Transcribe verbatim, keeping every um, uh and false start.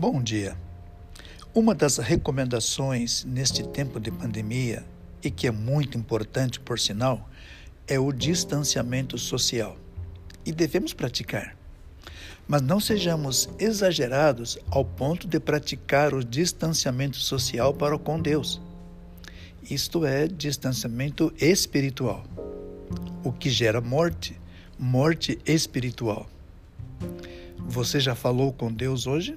Bom dia. Uma das recomendações neste tempo de pandemia, e que é muito importante por sinal, é o distanciamento social. E devemos praticar. Mas não sejamos exagerados ao ponto de praticar o distanciamento social para com Deus. Isto é, distanciamento espiritual, o que gera morte, morte espiritual. Você já falou com Deus hoje?